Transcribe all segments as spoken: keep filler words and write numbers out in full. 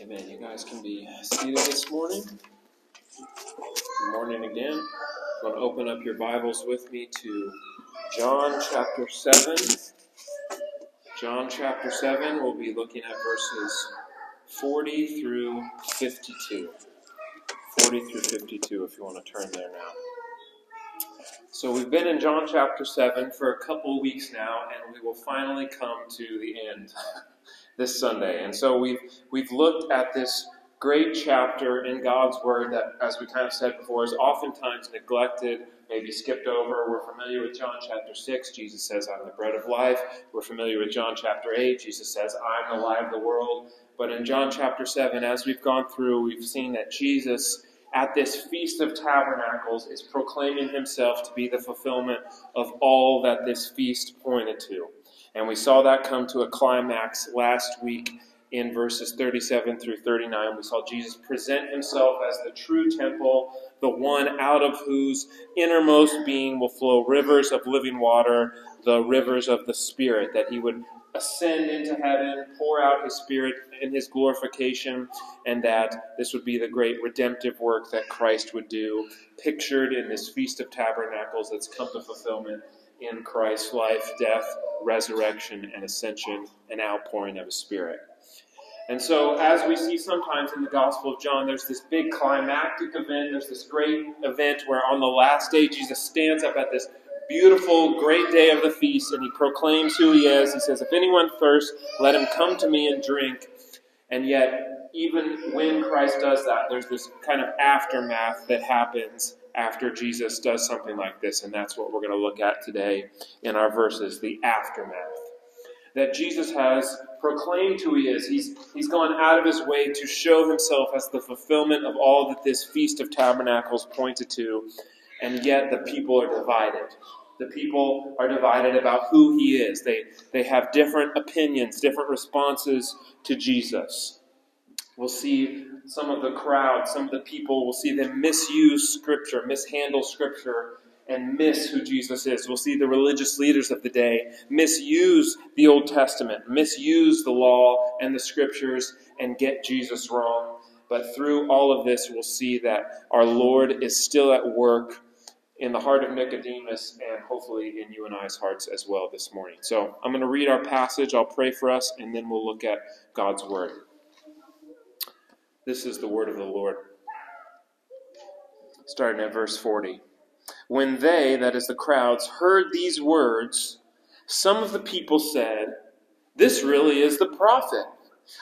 Amen. You guys can be seated this morning. Good morning again. I'm going to open up your Bibles with me to John chapter seven. John chapter seven, we'll be looking at verses forty through fifty-two. forty through fifty-two, if you want to turn there now. So we've been in John chapter seven for a couple weeks now, and we will finally come to the end this Sunday. And so we've, we've looked at this great chapter in God's Word that, as we kind of said before, is oftentimes neglected, maybe skipped over. We're familiar with John chapter six. Jesus says, I'm the bread of life. We're familiar with John chapter eight. Jesus says, I'm the light of the world. But in John chapter seven, as we've gone through, we've seen that Jesus, at this Feast of Tabernacles, is proclaiming himself to be the fulfillment of all that this feast pointed to. And we saw that come to a climax last week in verses thirty-seven through thirty-nine. We saw Jesus present himself as the true temple, the one out of whose innermost being will flow rivers of living water, the rivers of the Spirit, that he would ascend into heaven, pour out his Spirit in his glorification, and that this would be the great redemptive work that Christ would do, pictured in this Feast of Tabernacles that's come to fulfillment in Christ's life, death, resurrection, and ascension, and outpouring of his Spirit. And so, as we see sometimes in the Gospel of John, there's this big climactic event, there's this great event where on the last day, Jesus stands up at this beautiful, great day of the feast, and he proclaims who he is. He says, if anyone thirsts, let him come to me and drink. And yet, even when Christ does that, there's this kind of aftermath that happens after Jesus does something like this, and that's what we're going to look at today in our verses, the aftermath. That Jesus has proclaimed who he is. He's, he's gone out of his way to show himself as the fulfillment of all that this Feast of Tabernacles pointed to, and yet the people are divided. The people are divided about who he is. They, they have different opinions, different responses to Jesus. We'll see some of the crowd, some of the people, we'll see them misuse Scripture, mishandle Scripture, and miss who Jesus is. We'll see the religious leaders of the day misuse the Old Testament, misuse the law and the Scriptures, and get Jesus wrong. But through all of this, we'll see that our Lord is still at work in the heart of Nicodemus, and hopefully in you and I's hearts as well this morning. So I'm going to read our passage, I'll pray for us, and then we'll look at God's Word. This is the word of the Lord. Starting at verse forty. When they, that is the crowds, heard these words, some of the people said, this really is the prophet.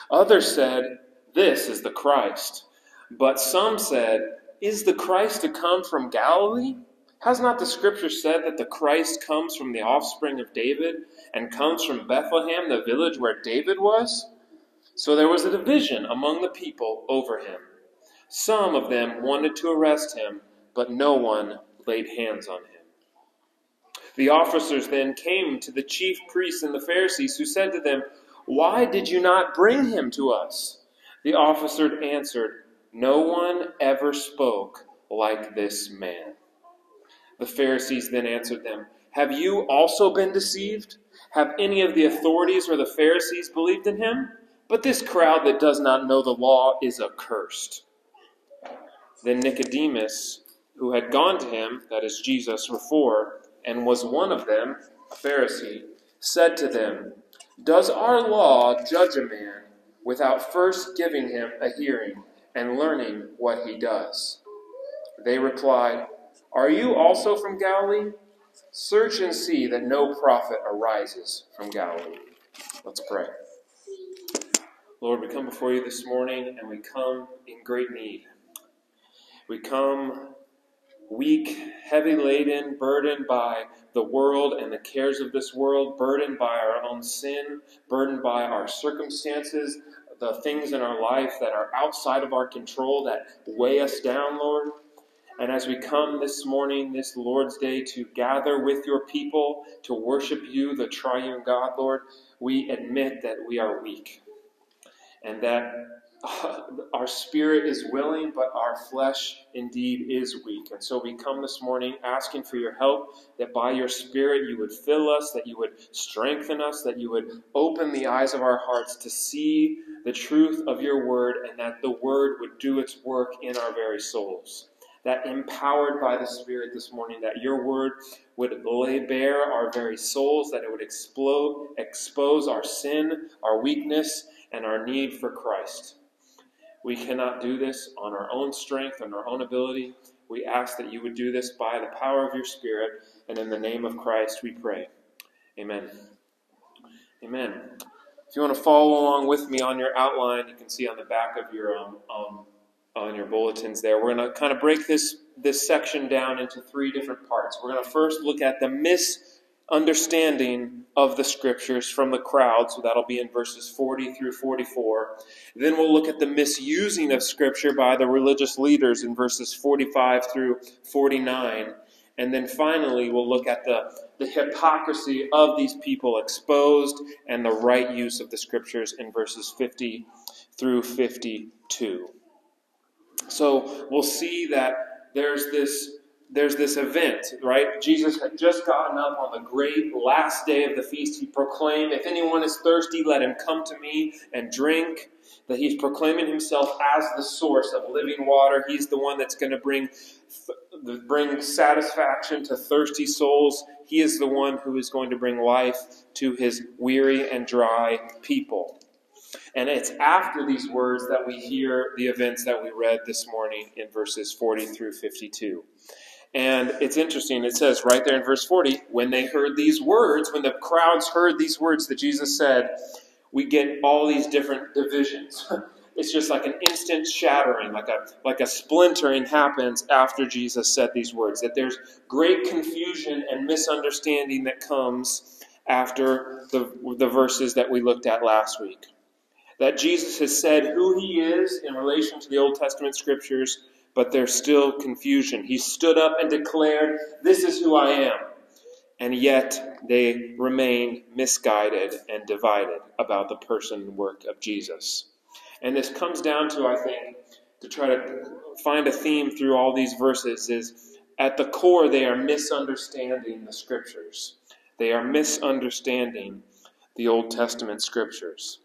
Others said, this is the Christ. But some said, is the Christ to come from Galilee? Has not the Scripture said that the Christ comes from the offspring of David and comes from Bethlehem, the village where David was? So there was a division among the people over him. Some of them wanted to arrest him, but no one laid hands on him. The officers then came to the chief priests and the Pharisees, who said to them, why did you not bring him to us? The officer answered, no one ever spoke like this man. The Pharisees then answered them, have you also been deceived? Have any of the authorities or the Pharisees believed in him? But this crowd that does not know the law is accursed. Then Nicodemus, who had gone to him, that is Jesus, before, and was one of them, a Pharisee, said to them, does our law judge a man without first giving him a hearing and learning what he does? They replied, are you also from Galilee? Search and see that no prophet arises from Galilee. Let's pray. Lord, we come before you this morning, and we come in great need. We come weak, heavy laden, burdened by the world and the cares of this world, burdened by our own sin, burdened by our circumstances, the things in our life that are outside of our control that weigh us down, Lord. And as we come this morning, this Lord's Day, to gather with your people, to worship you, the triune God, Lord, we admit that we are weak and that Uh, our spirit is willing, but our flesh indeed is weak. And so we come this morning asking for your help, that by your Spirit you would fill us, that you would strengthen us, that you would open the eyes of our hearts to see the truth of your word, and that the word would do its work in our very souls. That empowered by the Spirit this morning, that your word would lay bare our very souls, that it would explode, expose our sin, our weakness, and our need for Christ. We cannot do this on our own strength and our own ability. We ask that you would do this by the power of your Spirit, and in the name of Christ we pray. Amen. Amen. If you want to follow along with me on your outline, you can see on the back of your um, um on your bulletins there. We're going to kind of break this, this section down into three different parts. We're going to first look at the misunderstanding of the Scriptures from the crowd, so that'll be in verses forty through forty-four. Then we'll look at the misusing of Scripture by the religious leaders in verses forty-five through forty-nine. And then finally, we'll look at the, the hypocrisy of these people exposed and the right use of the Scriptures in verses fifty through fifty-two. So we'll see that there's this there's this event, right? Jesus had just gotten up on the great last day of the feast. He proclaimed, if anyone is thirsty, let him come to me and drink. That he's proclaiming himself as the source of living water. He's the one that's going to bring, bring satisfaction to thirsty souls. He is the one who is going to bring life to his weary and dry people. And it's after these words that we hear the events that we read this morning in verses forty through fifty-two. And it's interesting, it says right there in verse forty, when they heard these words, when the crowds heard these words that Jesus said, we get all these different divisions. It's just like an instant shattering, like a, like a splintering happens after Jesus said these words, that there's great confusion and misunderstanding that comes after the, the verses that we looked at last week. That Jesus has said who he is in relation to the Old Testament Scriptures, but there's still confusion. He stood up and declared, this is who I am. And yet they remain misguided and divided about the person and work of Jesus. And this comes down to, I think, to try to find a theme through all these verses is at the core they are misunderstanding the Scriptures. They are misunderstanding the Old Testament Scriptures.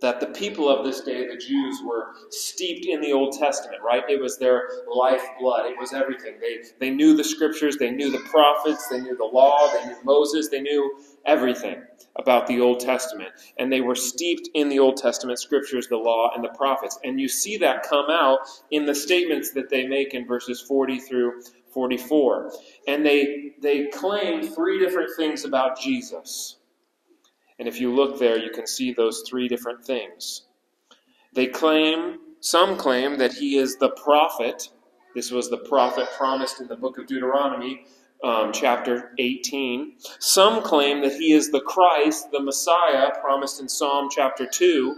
That the people of this day, the Jews, were steeped in the Old Testament, right? It was their lifeblood. It was everything. They, they knew the Scriptures. They knew the prophets. They knew the law. They knew Moses. They knew everything about the Old Testament. And they were steeped in the Old Testament Scriptures, the law, and the prophets. And you see that come out in the statements that they make in verses forty through forty-four. And they, they claim three different things about Jesus. And if you look there, you can see those three different things. They claim, some claim that he is the prophet. This was the prophet promised in the book of Deuteronomy, um, chapter eighteen. Some claim that he is the Christ, the Messiah, promised in Psalm chapter two.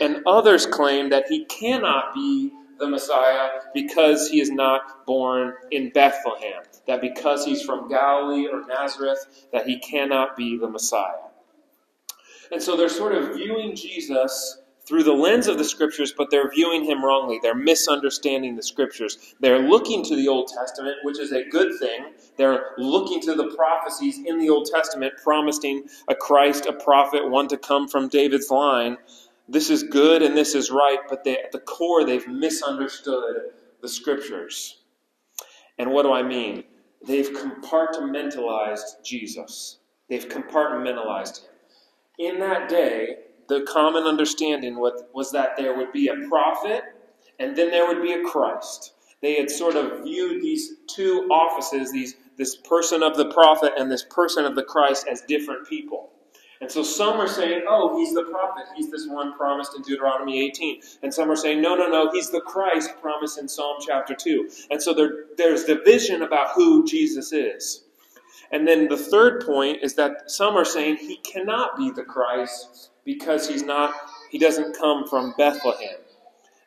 And others claim that he cannot be the Messiah because he is not born in Bethlehem. That because he's from Galilee or Nazareth, that he cannot be the Messiah. And so they're sort of viewing Jesus through the lens of the Scriptures, but they're viewing him wrongly. They're misunderstanding the Scriptures. They're looking to the Old Testament, which is a good thing. They're looking to the prophecies in the Old Testament, promising a Christ, a prophet, one to come from David's line. This is good and this is right, but they, at the core, they've misunderstood the Scriptures. And what do I mean? They've compartmentalized Jesus. They've compartmentalized him. In that day, the common understanding was that there would be a prophet and then there would be a Christ. They had sort of viewed these two offices, these, this person of the prophet and this person of the Christ, as different people. And so some are saying, oh, he's the prophet. He's this one promised in Deuteronomy eighteen. And some are saying, no, no, no, he's the Christ promised in Psalm chapter two. And so there, there's division about who Jesus is. And then the third point is that some are saying he cannot be the Christ because he's not, he doesn't come from Bethlehem.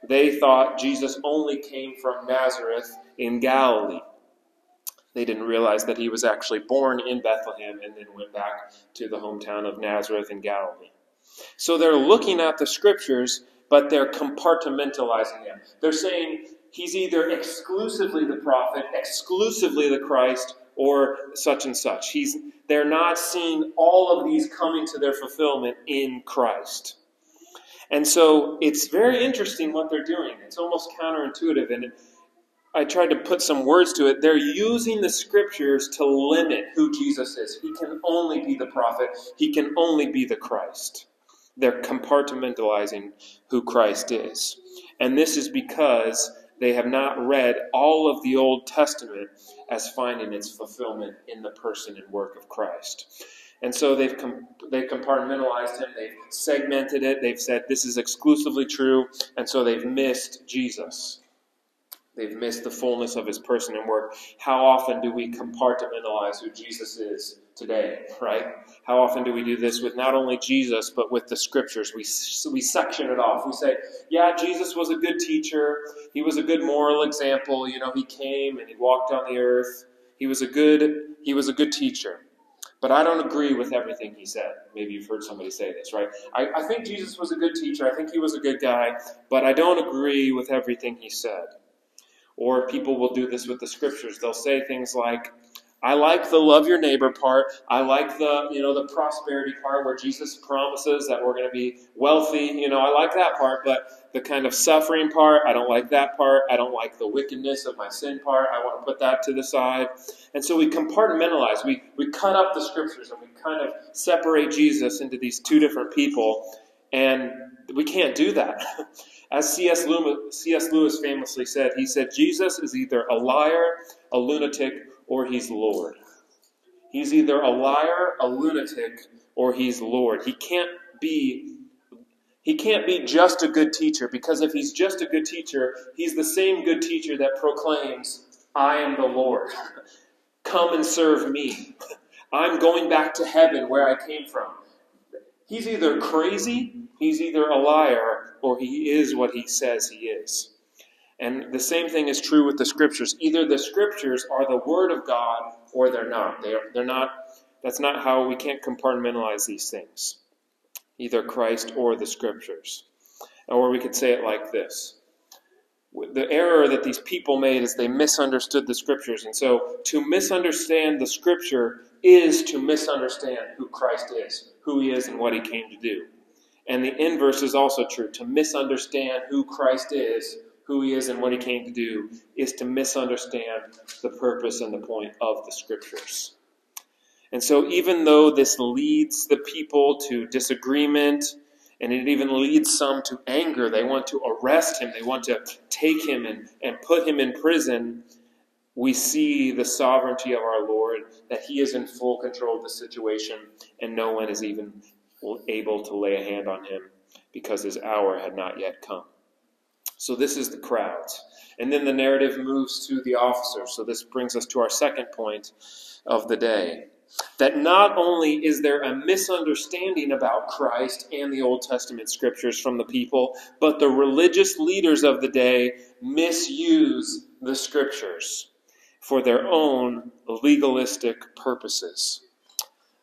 They thought Jesus only came from Nazareth in Galilee. They didn't realize that he was actually born in Bethlehem and then went back to the hometown of Nazareth in Galilee. So they're looking at the Scriptures, but they're compartmentalizing them. They're saying he's either exclusively the prophet, exclusively the Christ, or such and such. He's, they're not seeing all of these coming to their fulfillment in Christ. And so it's very interesting what they're doing. It's almost counterintuitive. And I tried to put some words to it. They're using the scriptures to limit who Jesus is. He can only be the prophet. He can only be the Christ. They're compartmentalizing who Christ is. And this is because they have not read all of the Old Testament as finding its fulfillment in the person and work of Christ. And so they've com- they've compartmentalized him, they've segmented it, they've said this is exclusively true, and so they've missed Jesus. They've missed the fullness of his person and work. How often do we compartmentalize who Jesus is today, right? How often do we do this with not only Jesus, but with the scriptures? We we section it off. We say, yeah, Jesus was a good teacher. He was a good moral example. You know, he came and he walked on the earth. He was a good, he was a good teacher. But I don't agree with everything he said. Maybe you've heard somebody say this, right? I, I think Jesus was a good teacher. I think he was a good guy, but I don't agree with everything he said. Or people will do this with the scriptures. They'll say things like, I like the love your neighbor part. I like the, you know, the prosperity part where Jesus promises that we're going to be wealthy. You know, I like that part, but the kind of suffering part, I don't like that part. I don't like the wickedness of my sin part. I want to put that to the side. And so we compartmentalize. We, we cut up the scriptures and we kind of separate Jesus into these two different people. And we can't do that. As C S Lewis, C S Lewis famously said, he said, Jesus is either a liar, a lunatic, or he's Lord. He's either a liar, a lunatic, or he's Lord. He can't be, he can't be just a good teacher, because if he's just a good teacher, he's the same good teacher that proclaims, I am the Lord. Come and serve me. I'm going back to heaven where I came from. He's either crazy, he's either a liar, or he is what he says he is. And the same thing is true with the scriptures. Either the scriptures are the word of God or they're not. They are, they're not. That's not how we can't compartmentalize these things. Either Christ or the scriptures. Or we could say it like this. The error that these people made is they misunderstood the scriptures. And so to misunderstand the scripture is to misunderstand who Christ is, who he is and what he came to do. And the inverse is also true. To misunderstand who Christ is, who he is and what he came to do, is to misunderstand the purpose and the point of the scriptures. And so even though this leads the people to disagreement, and it even leads some to anger, they want to arrest him, they want to take him and, and put him in prison, we see the sovereignty of our Lord, that he is in full control of the situation, and no one is even able to lay a hand on him, because his hour had not yet come. So this is the crowds. And then the narrative moves to the officers. So this brings us to our second point of the day, that not only is there a misunderstanding about Christ and the Old Testament scriptures from the people, but the religious leaders of the day misuse the scriptures for their own legalistic purposes.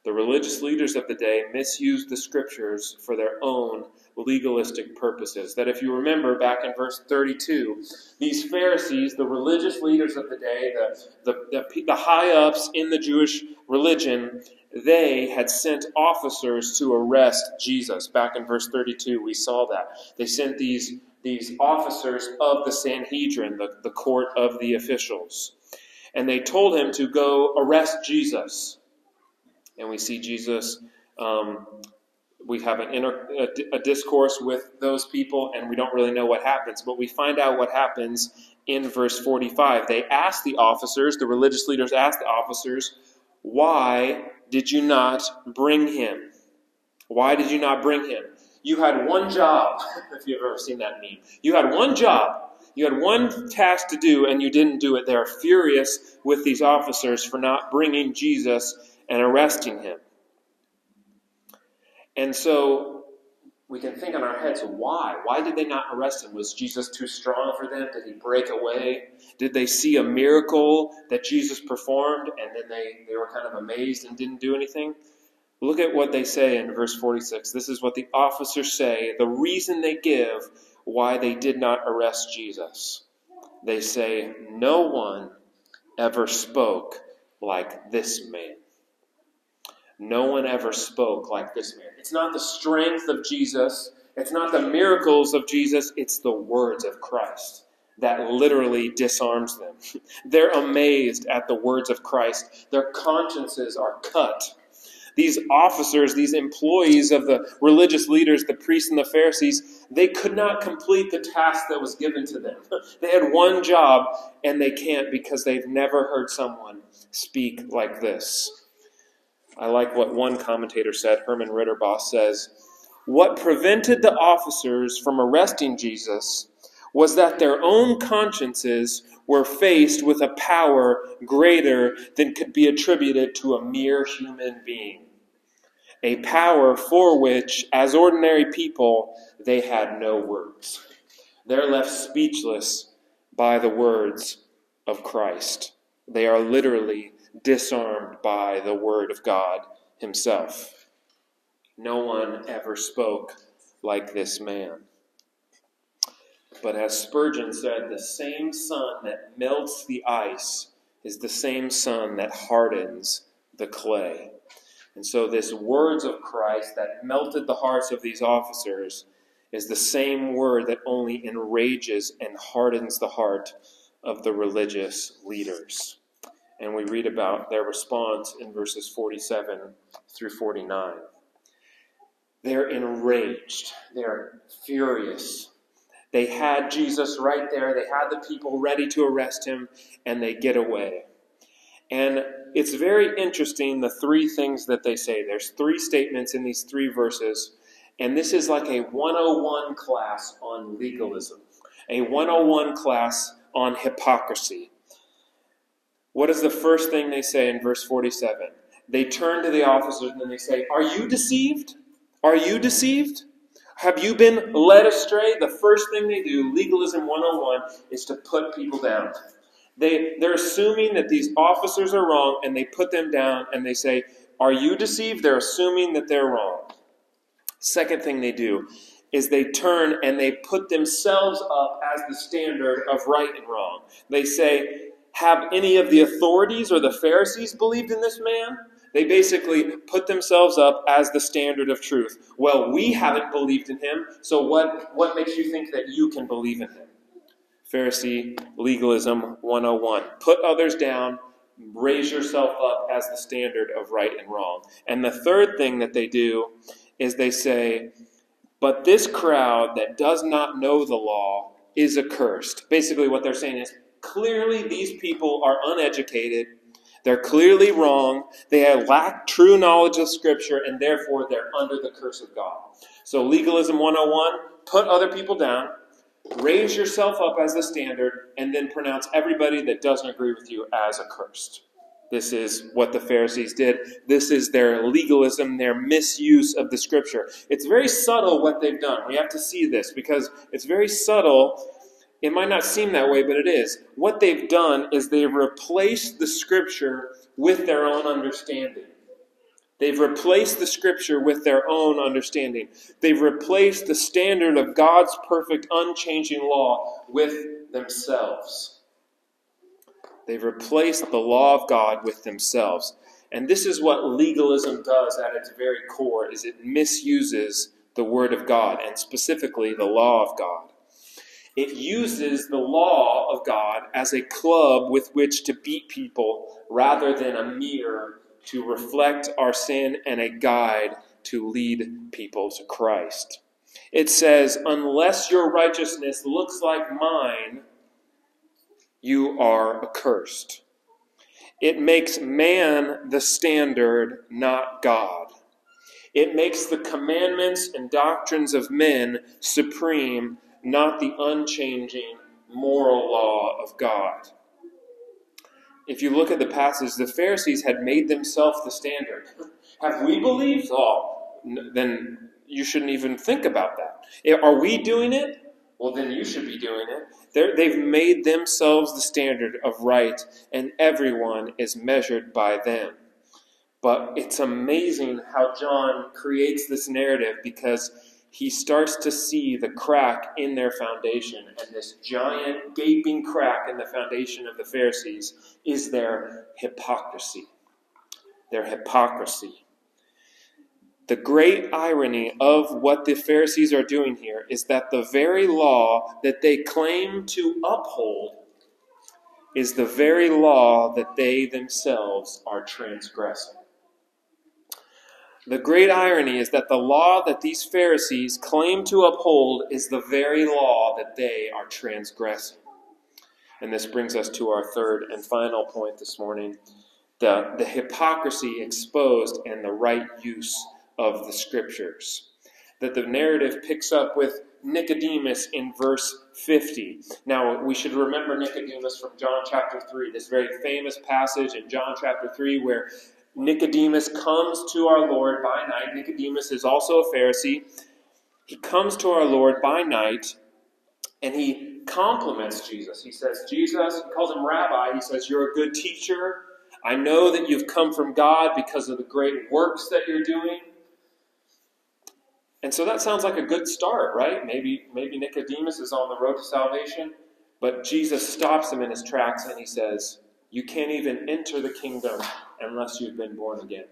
The religious leaders of the day misused the scriptures for their own legalistic purposes. That if you remember back in verse thirty-two, these Pharisees, the religious leaders of the day, the, the, the, the high-ups in the Jewish religion, they had sent officers to arrest Jesus. Back in verse thirty-two, we saw that. They sent these, these officers of the Sanhedrin, the, the court of the officials. And they told him to go arrest Jesus. And we see Jesus, um, we have an inter- a discourse with those people, and we don't really know what happens. But we find out what happens in verse forty-five. They asked the officers, the religious leaders asked the officers, why did you not bring him? Why did you not bring him? You had one job, if you've ever seen that meme. You had one job. You had one task to do, and you didn't do it. They are furious with these officers for not bringing Jesus and arresting him. And so we can think in our heads, why? Why did they not arrest him? Was Jesus too strong for them? Did he break away? Did they see a miracle that Jesus performed and then they, they were kind of amazed and didn't do anything? Look at what they say in verse forty-six. This is what the officers say, the reason they give why they did not arrest Jesus. They say, no one ever spoke like this man. No one ever spoke like this man. It's not the strength of Jesus. It's not the miracles of Jesus, it's the words of Christ that literally disarms them. They're amazed at the words of Christ. Their consciences are cut. These officers, these employees of the religious leaders, the priests and the Pharisees, they could not complete the task that was given to them. They had one job, and they can't because they've never heard someone speak like this. I like what one commentator said. Herman Ridderbos says, "What prevented the officers from arresting Jesus was that their own consciences were faced with a power greater than could be attributed to a mere human being, a power for which, as ordinary people, they had no words." They're left speechless by the words of Christ. They are literally disarmed by the word of God himself. No one ever spoke like this man. But as Spurgeon said, the same sun that melts the ice is the same sun that hardens the clay. And so this words of Christ that melted the hearts of these officers is the same word that only enrages and hardens the heart of the religious leaders. And we read about their response in verses forty-seven through forty-nine. They're enraged. They're furious. They had Jesus right there. They had the people ready to arrest him, and they get away. And it's very interesting, the three things that they say. There's three statements in these three verses, and this is like a one oh one class on legalism, a one oh one class on hypocrisy. What is the first thing they say in verse forty-seven? They turn to the officers, and then they say, "Are you deceived? Are you deceived? Have you been led astray?" The first thing they do, legalism one oh one, is to put people down. They, they're assuming that these officers are wrong, and they put them down, and they say, "Are you deceived?" They're assuming that they're wrong. Second thing they do is they turn and they put themselves up as the standard of right and wrong. They say, "Have any of the authorities or the Pharisees believed in this man?" They basically put themselves up as the standard of truth. "Well, we haven't believed in him, so what, what makes you think that you can believe in him?" Pharisee legalism one oh one. Put others down, raise yourself up as the standard of right and wrong. And the third thing that they do is they say, "But this crowd that does not know the law is accursed." Basically what they're saying is, clearly these people are uneducated. They're clearly wrong, they lack true knowledge of Scripture, and therefore they're under the curse of God. So legalism one oh one, put other people down, raise yourself up as the standard, and then pronounce everybody that doesn't agree with you as accursed. This is what the Pharisees did. This is their legalism, their misuse of the Scripture. It's very subtle what they've done. We have to see this because it's very subtle. It might not seem that way, but it is. What they've done is they've replaced the Scripture with their own understanding. They've replaced the Scripture with their own understanding. They've replaced the standard of God's perfect, unchanging law with themselves. They've replaced the law of God with themselves. And this is what legalism does at its very core, is it misuses the Word of God, and specifically the law of God. It uses the law of God as a club with which to beat people rather than a mirror to reflect our sin and a guide to lead people to Christ. It says, "Unless your righteousness looks like mine, you are accursed." It makes man the standard, not God. It makes the commandments and doctrines of men supreme, not the unchanging moral law of God. If you look at the passage, the Pharisees had made themselves the standard. Have we believed? Oh, then you shouldn't even think about that. Are we doing it? Well, then you should be doing it. They're, they've made themselves the standard of right, and everyone is measured by them. But it's amazing how John creates this narrative, because he starts to see the crack in their foundation, and this giant gaping crack in the foundation of the Pharisees is their hypocrisy. Their hypocrisy. The great irony of what the Pharisees are doing here is that the very law that they claim to uphold is the very law that they themselves are transgressing. The great irony is that the law that these Pharisees claim to uphold is the very law that they are transgressing. And this brings us to our third and final point this morning, the, the hypocrisy exposed and the right use of the Scriptures, that the narrative picks up with Nicodemus in verse fifty. Now, we should remember Nicodemus from John chapter three, this very famous passage in John chapter three where Nicodemus comes to our Lord by night. Nicodemus is also a Pharisee. He comes to our Lord by night, and he compliments Jesus. He says, Jesus, he calls him Rabbi. He says, you're a good teacher. I know that you've come from God because of the great works that you're doing. And so that sounds like a good start, right? Maybe, maybe Nicodemus is on the road to salvation, but Jesus stops him in his tracks and he says, you can't even enter the kingdom unless you've been born again.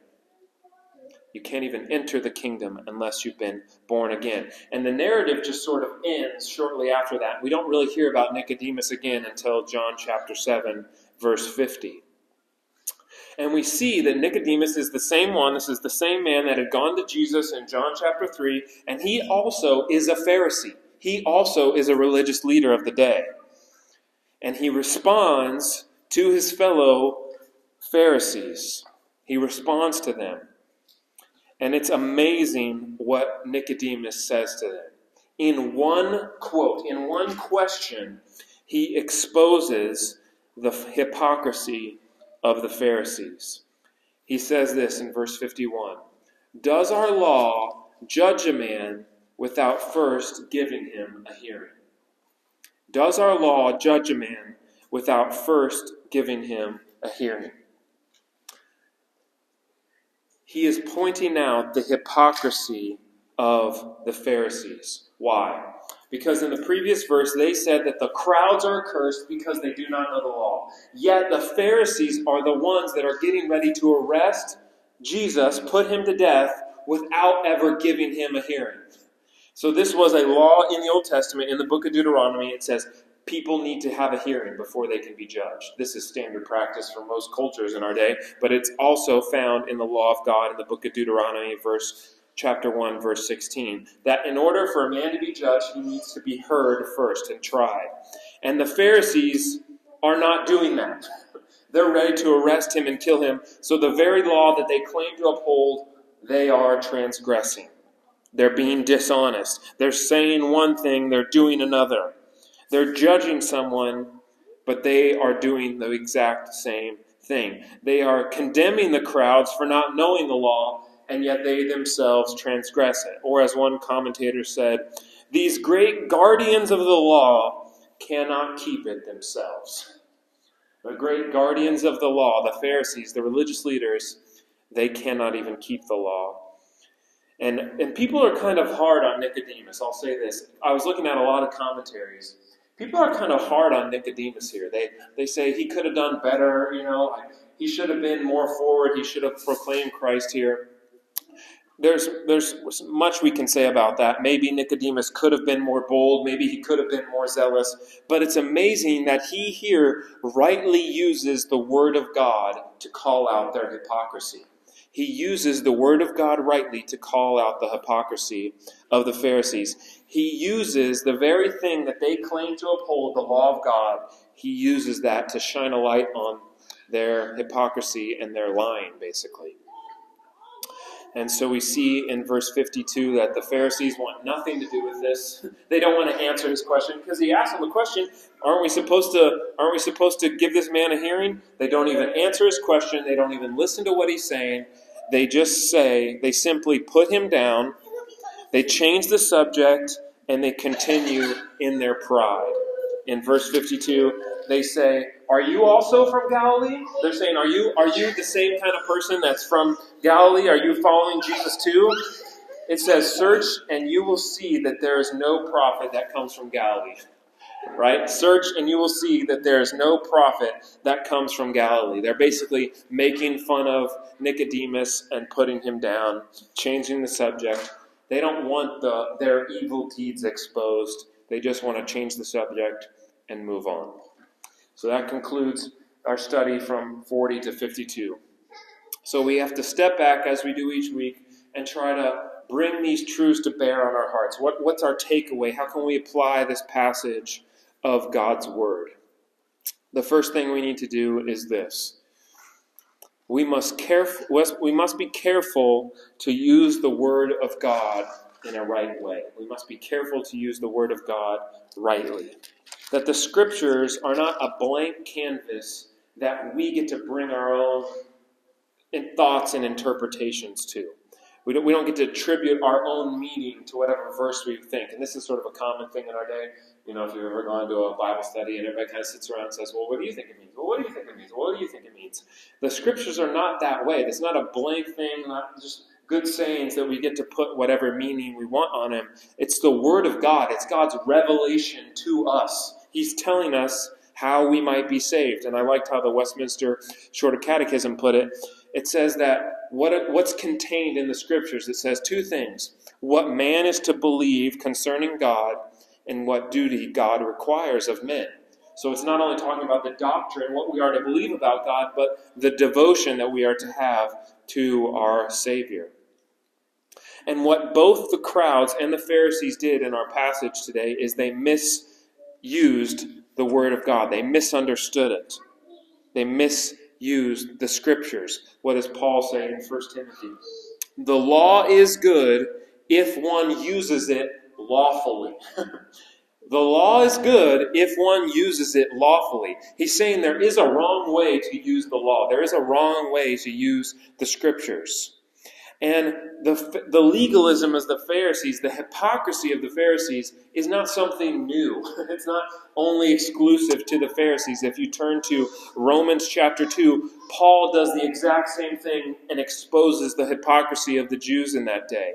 You can't even enter the kingdom unless you've been born again. And the narrative just sort of ends shortly after that. We don't really hear about Nicodemus again until John chapter seven, verse fifty. And we see that Nicodemus is the same one. This is the same man that had gone to Jesus in John chapter three. And he also is a Pharisee. He also is a religious leader of the day. And he responds to his fellow Pharisees. He responds to them. And it's amazing what Nicodemus says to them. In one quote, in one question, he exposes the hypocrisy of the Pharisees. He says this in verse fifty-one. Does our law judge a man without first giving him a hearing? Does our law judge a man without first giving him a hearing? He is pointing out the hypocrisy of the Pharisees. Why? Because in the previous verse, they said that the crowds are accursed because they do not know the law. Yet the Pharisees are the ones that are getting ready to arrest Jesus, put him to death, without ever giving him a hearing. So this was a law in the Old Testament. In the book of Deuteronomy, it says people need to have a hearing before they can be judged. This is standard practice for most cultures in our day, but it's also found in the law of God in the book of Deuteronomy, verse chapter one, verse sixteen, that in order for a man to be judged, he needs to be heard first and tried. And the Pharisees are not doing that. They're ready to arrest him and kill him. So the very law that they claim to uphold, they are transgressing. They're being dishonest. They're saying one thing, they're doing another. They're judging someone, but they are doing the exact same thing. They are condemning the crowds for not knowing the law, and yet they themselves transgress it. Or as one commentator said, these great guardians of the law cannot keep it themselves. The great guardians of the law, the Pharisees, the religious leaders, they cannot even keep the law. And, and people are kind of hard on Nicodemus. I'll say this. I was looking at a lot of commentaries. People are kind of hard on Nicodemus here. They they say he could have done better, you know. He should have been more forward. He should have proclaimed Christ here. There's there's much we can say about that. Maybe Nicodemus could have been more bold. Maybe he could have been more zealous. But it's amazing that he here rightly uses the word of God to call out their hypocrisy. He uses the word of God rightly to call out the hypocrisy of the Pharisees. He uses the very thing that they claim to uphold, the law of God, he uses that to shine a light on their hypocrisy and their lying, basically. And so we see in verse fifty-two that the Pharisees want nothing to do with this. They don't want to answer his question because he asked them the question, aren't we supposed to, aren't we supposed to give this man a hearing? They don't even answer his question. They don't even listen to what he's saying. They just say, they simply put him down. They change the subject and they continue in their pride. In verse fifty-two, they say, are you also from Galilee? They're saying, are you are you the same kind of person that's from Galilee? Are you following Jesus too? It says, search and you will see that there is no prophet that comes from Galilee. right? Search and you will see that there is no prophet that comes from Galilee. They're basically making fun of Nicodemus and putting him down, changing the subject. They don't want the, their evil deeds exposed. They just want to change the subject and move on. So that concludes our study from forty to fifty-two. So we have to step back, as we do each week, and try to bring these truths to bear on our hearts. What, what's our takeaway? How can we apply this passage of God's word? The first thing we need to do is this. We must, caref- we must be careful to use the word of God in a right way. We must be careful to use the word of God rightly. That the scriptures are not a blank canvas that we get to bring our own thoughts and interpretations to. We don't, we don't get to attribute our own meaning to whatever verse we think. And this is sort of a common thing in our day. You know, if you've ever gone to a Bible study and everybody kind of sits around and says, well, what do you think it means? Well, what do you think it means? Well, what do you think it means? The scriptures are not that way. It's not a blank thing, not just good sayings that we get to put whatever meaning we want on them. It's the word of God. It's God's revelation to us. He's telling us how we might be saved. And I liked how the Westminster Shorter Catechism put it. It says that what what's contained in the scriptures, it says two things: what man is to believe concerning God and what duty God requires of men. So it's not only talking about the doctrine, what we are to believe about God, but the devotion that we are to have to our Savior. And what both the crowds and the Pharisees did in our passage today is they misused the word of God. They misunderstood it. They misunderstood. Use the scriptures. What does Paul say in First Timothy? The law is good if one uses it lawfully. The law is good if one uses it lawfully. He's saying there is a wrong way to use the law. There is a wrong way to use the scriptures. And the, the legalism of the Pharisees, the hypocrisy of the Pharisees, is not something new. It's not only exclusive to the Pharisees. If you turn to Romans chapter two, Paul does the exact same thing and exposes the hypocrisy of the Jews in that day.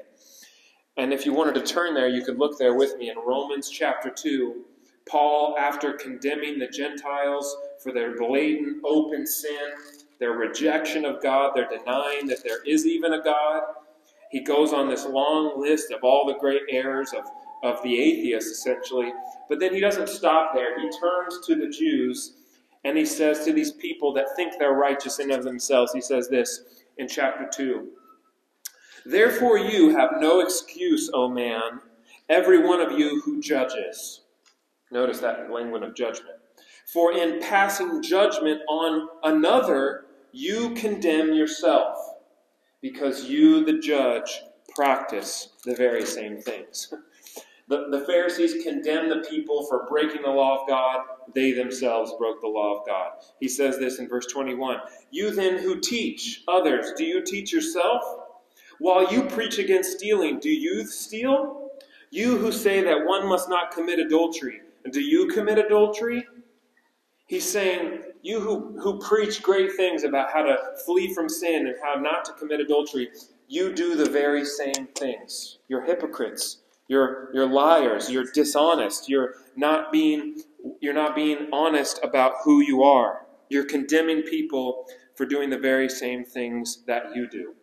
And if you wanted to turn there, you could look there with me. In Romans chapter two, Paul, after condemning the Gentiles for their blatant, open sin, their rejection of God, their denying that there is even a God. He goes on this long list of all the great errors of, of the atheist, essentially. But then he doesn't stop there. He turns to the Jews, and he says to these people that think they're righteous in of themselves, he says this in chapter two. Therefore you have no excuse, O man, every one of you who judges. Notice that language of judgment. For in passing judgment on another, you condemn yourself, because you, the judge, practice the very same things. The, the Pharisees condemn the people for breaking the law of God. They themselves broke the law of God. He says this in verse twenty-one. You then who teach others, do you teach yourself? While you preach against stealing, do you steal? You who say that one must not commit adultery, do you commit adultery? He's saying, you who, who preach great things about how to flee from sin and how not to commit adultery, you do the very same things. You're hypocrites. You're, you're liars. You're dishonest. You're not being, you're not being honest about who you are. You're condemning people for doing the very same things that you do.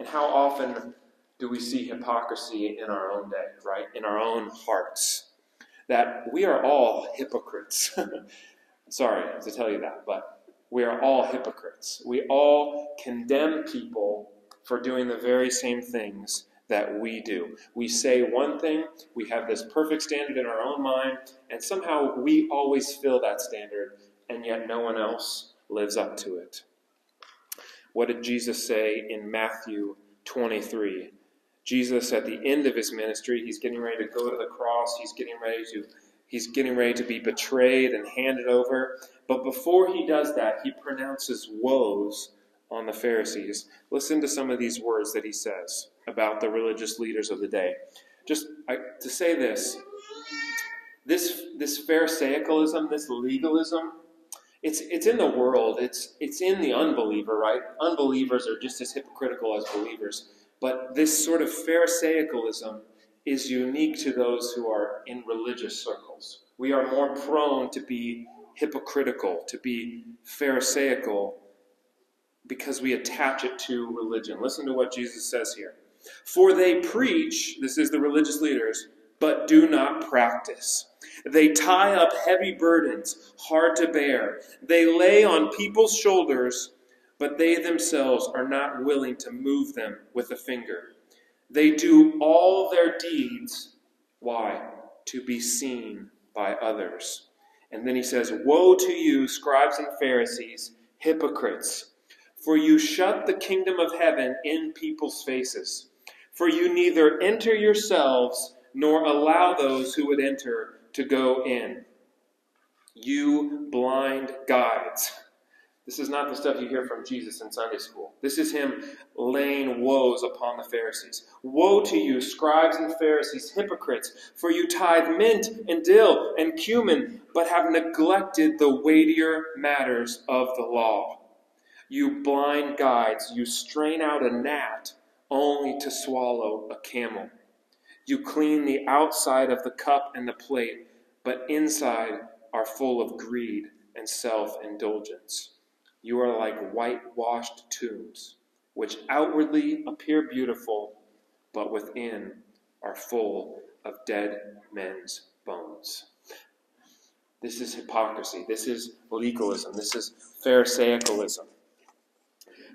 And how often do we see hypocrisy in our own day, right? In our own hearts. That we are all hypocrites. Sorry to tell you that, but we are all hypocrites. We all condemn people for doing the very same things that we do. We say one thing, we have this perfect standard in our own mind, and somehow we always fill that standard, and yet no one else lives up to it. What did Jesus say in Matthew twenty-three? Jesus, at the end of his ministry, he's getting ready to go to the cross. He's getting ready to... He's getting ready to be betrayed and handed over. But before he does that, he pronounces woes on the Pharisees. Listen to some of these words that he says about the religious leaders of the day. Just I, to say this, this, this Pharisaicalism, this legalism, it's, it's in the world. It's, it's in the unbeliever, right? Unbelievers are just as hypocritical as believers. But this sort of Pharisaicalism is unique to those who are in religious circles. we are more prone to be hypocritical, to be pharisaical, because we attach it to religion. Listen to what Jesus says here. For they preach, this is the religious leaders, but do not practice. They tie up heavy burdens, hard to bear. They lay on people's shoulders, but they themselves are not willing to move them with a finger. They do all their deeds, why? To be seen by others. And then he says, woe to you, scribes and Pharisees, hypocrites! For you shut the kingdom of heaven in people's faces. For you neither enter yourselves, nor allow those who would enter to go in. You blind guides. This is not the stuff you hear from Jesus in Sunday school. This is him laying woes upon the Pharisees. Woe to you, scribes and Pharisees, hypocrites! For you tithe mint and dill and cumin, but have neglected the weightier matters of the law. You blind guides, you strain out a gnat only to swallow a camel. You clean the outside of the cup and the plate, but inside are full of greed and self-indulgence. You are like whitewashed tombs, which outwardly appear beautiful, but within are full of dead men's bones. This is hypocrisy. This is legalism. This is Pharisaicalism.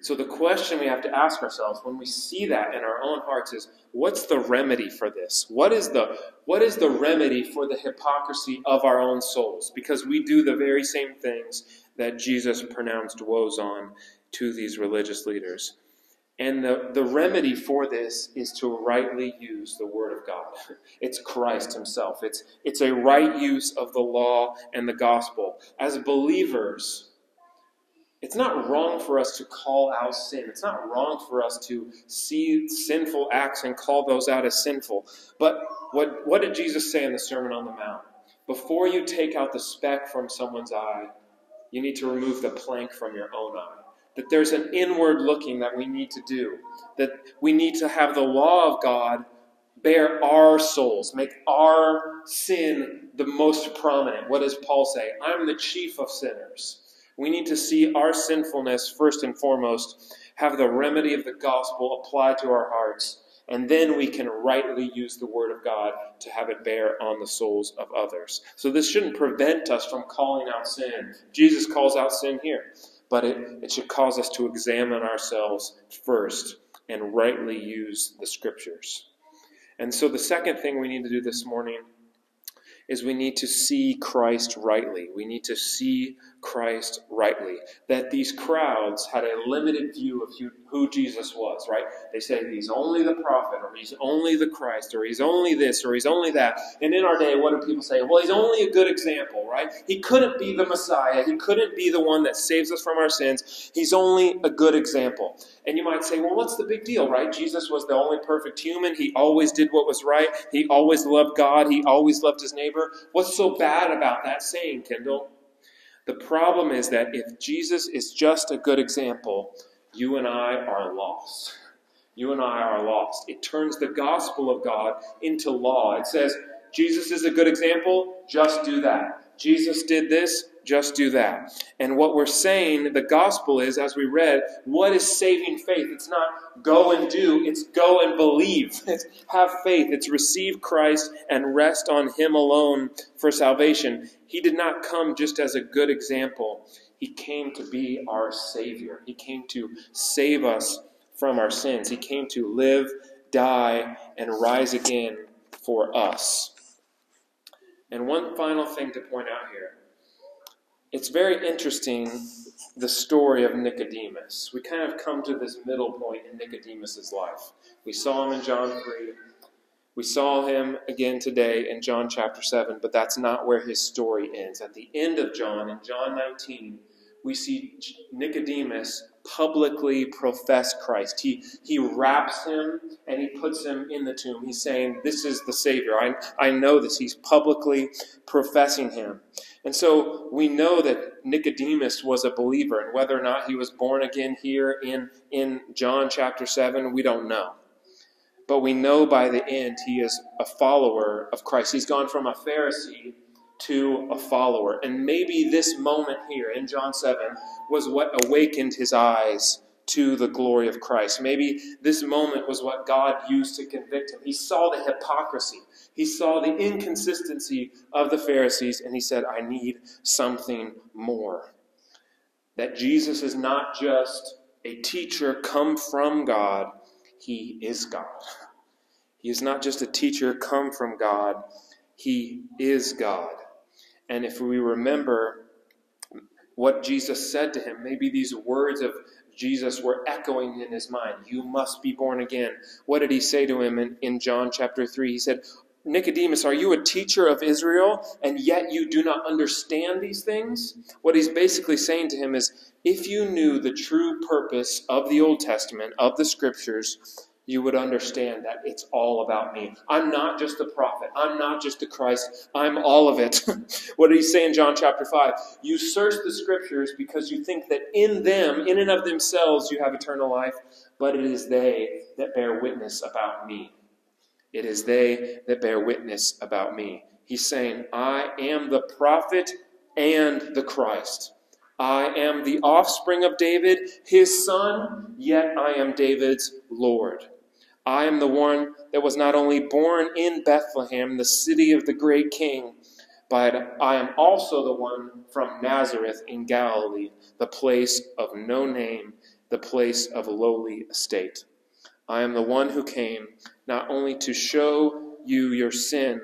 So the question we have to ask ourselves when we see that in our own hearts is, what's the remedy for this? What is the, what is the remedy for the hypocrisy of our own souls? Because we do the very same things that Jesus pronounced woes on to these religious leaders. And the, the remedy for this is to rightly use the Word of God. It's Christ himself. It's, it's a right use of the law and the gospel. As believers, it's not wrong for us to call out sin. It's not wrong for us to see sinful acts and call those out as sinful. But what, what did Jesus say in the Sermon on the Mount? Before you take out the speck from someone's eye, you need to remove the plank from your own eye. That there's an inward looking that we need to do. That we need to have the law of God bear our souls, make our sin the most prominent. What does Paul say? I'm the chief of sinners. We need to see our sinfulness first and foremost, have the remedy of the gospel applied to our hearts, and then we can rightly use the Word of God to have it bear on the souls of others. So this shouldn't prevent us from calling out sin. Jesus calls out sin here, but it, it should cause us to examine ourselves first and rightly use the Scriptures. And so the second thing we need to do this morning is we need to see Christ rightly. We need to see Christ rightly. That these crowds had a limited view of who, who Jesus was, right? They say he's only the prophet, or he's only the Christ, or he's only this, or he's only that. And in our day, what do people say? Well, he's only a good example, right? He couldn't be the Messiah. He couldn't be the one that saves us from our sins. He's only a good example. And you might say, well, what's the big deal, right? Jesus was the only perfect human. He always did what was right. He always loved God. He always loved his neighbor. What's so bad about that saying, Kendall? The problem is that if Jesus is just a good example, you and I are lost. You and I are lost. It turns the gospel of God into law. It says, Jesus is a good example, just do that. Jesus did this, just do that. And what we're saying, the gospel is, as we read, what is saving faith? It's not go and do, it's go and believe. It's have faith. It's receive Christ and rest on him alone for salvation. He did not come just as a good example. He came to be our Savior. He came to save us from our sins. He came to live, die, and rise again for us. And one final thing to point out here. It's very interesting, the story of Nicodemus. We kind of come to this middle point in Nicodemus' life. We saw him in John three. We saw him again today in John chapter seven, but that's not where his story ends. At the end of John, in John nineteen, we see Nicodemus publicly profess Christ. He, he wraps him and he puts him in the tomb. He's saying, this is the Savior. I, I know this. He's publicly professing him. And so we know that Nicodemus was a believer, and whether or not he was born again here in, in John chapter seven, we don't know. But we know by the end he is a follower of Christ. He's gone from a Pharisee to a follower. And maybe this moment here in John seven was what awakened his eyes to the glory of Christ. Maybe this moment was what God used to convict him. He saw the hypocrisy. He saw the inconsistency of the Pharisees, and he said, I need something more. That Jesus is not just a teacher come from God, he is God. He is not just a teacher come from God, he is God. And if we remember what Jesus said to him, maybe these words of Jesus were echoing in his mind. You must be born again. What did he say to him in, in John chapter three? He said, Nicodemus, are you a teacher of Israel, and yet you do not understand these things? What he's basically saying to him is, if you knew the true purpose of the Old Testament, of the Scriptures, you would understand that it's all about me. I'm not just the prophet. I'm not just the Christ. I'm all of it. What did he say in John chapter five? You search the Scriptures because you think that in them, in and of themselves, you have eternal life, but it is they that bear witness about me. It is they that bear witness about me. He's saying, I am the prophet and the Christ. I am the offspring of David, his son, yet I am David's Lord. I am the one that was not only born in Bethlehem, the city of the great king, but I am also the one from Nazareth in Galilee, the place of no name, the place of lowly estate. I am the one who came not only to show you your sin,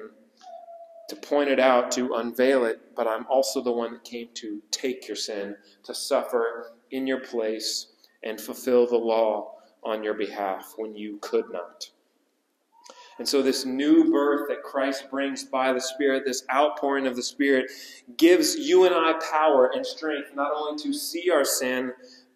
to point it out, to unveil it, but I'm also the one that came to take your sin, to suffer in your place, and fulfill the law on your behalf when you could not. And so this new birth that Christ brings by the Spirit, this outpouring of the Spirit, gives you and I power and strength not only to see our sin,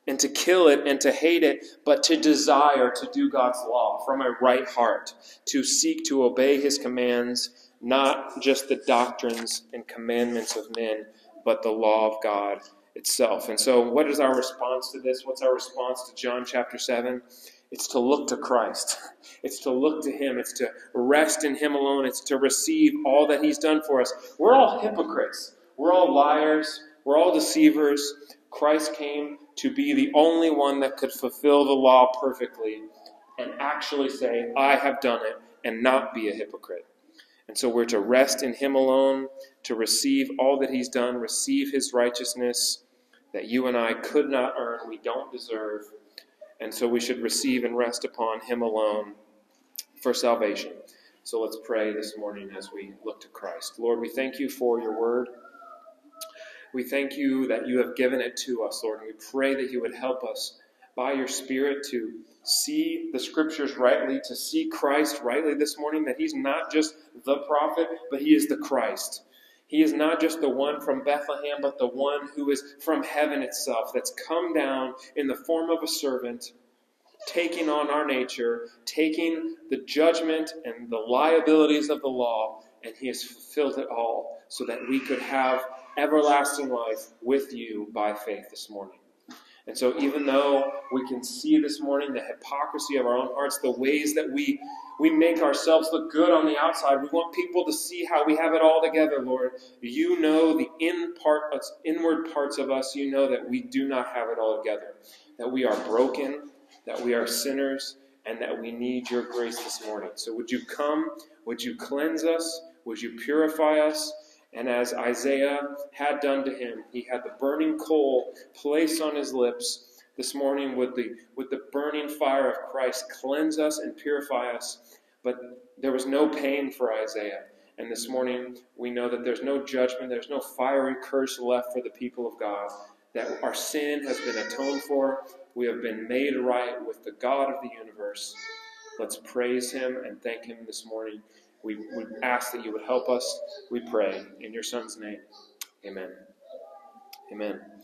and to kill it and to hate it, but to desire to do God's law from a right heart, to seek to obey his commands, not just the doctrines and commandments of men, but the law of God itself. And so what is our response to this? What's our response to John chapter seven? It's to look to Christ. It's to look to him. It's to rest in him alone. It's to receive all that he's done for us. We're all hypocrites. We're all liars. We're all deceivers. Christ came to be the only one that could fulfill the law perfectly and actually say, I have done it, and not be a hypocrite. And so we're to rest in him alone, to receive all that he's done, receive his righteousness that you and I could not earn, we don't deserve. And so we should receive and rest upon him alone for salvation. So let's pray this morning as we look to Christ. Lord, we thank you for your word. We thank you that you have given it to us, Lord, and we pray that you would help us by your Spirit to see the Scriptures rightly, to see Christ rightly this morning, that he's not just the prophet, but he is the Christ. He is not just the one from Bethlehem, but the one who is from heaven itself, that's come down in the form of a servant, taking on our nature, taking the judgment and the liabilities of the law, and he has fulfilled it all so that we could have everlasting life with you by faith this morning. And so even though we can see this morning the hypocrisy of our own hearts, the ways that we, we make ourselves look good on the outside, we want people to see how we have it all together, Lord. You know the in part, inward parts of us. You know that we do not have it all together, that we are broken, that we are sinners, and that we need your grace this morning. So would you come? Would you cleanse us? Would you purify us? And as Isaiah had done to him, he had the burning coal placed on his lips. This morning, would the, would the burning fire of Christ cleanse us and purify us? But there was no pain for Isaiah. And this morning, we know that there's no judgment, there's no fiery curse left for the people of God, that our sin has been atoned for. We have been made right with the God of the universe. Let's praise him and thank him this morning. We would ask that you would help us. We pray in your Son's name. Amen. Amen.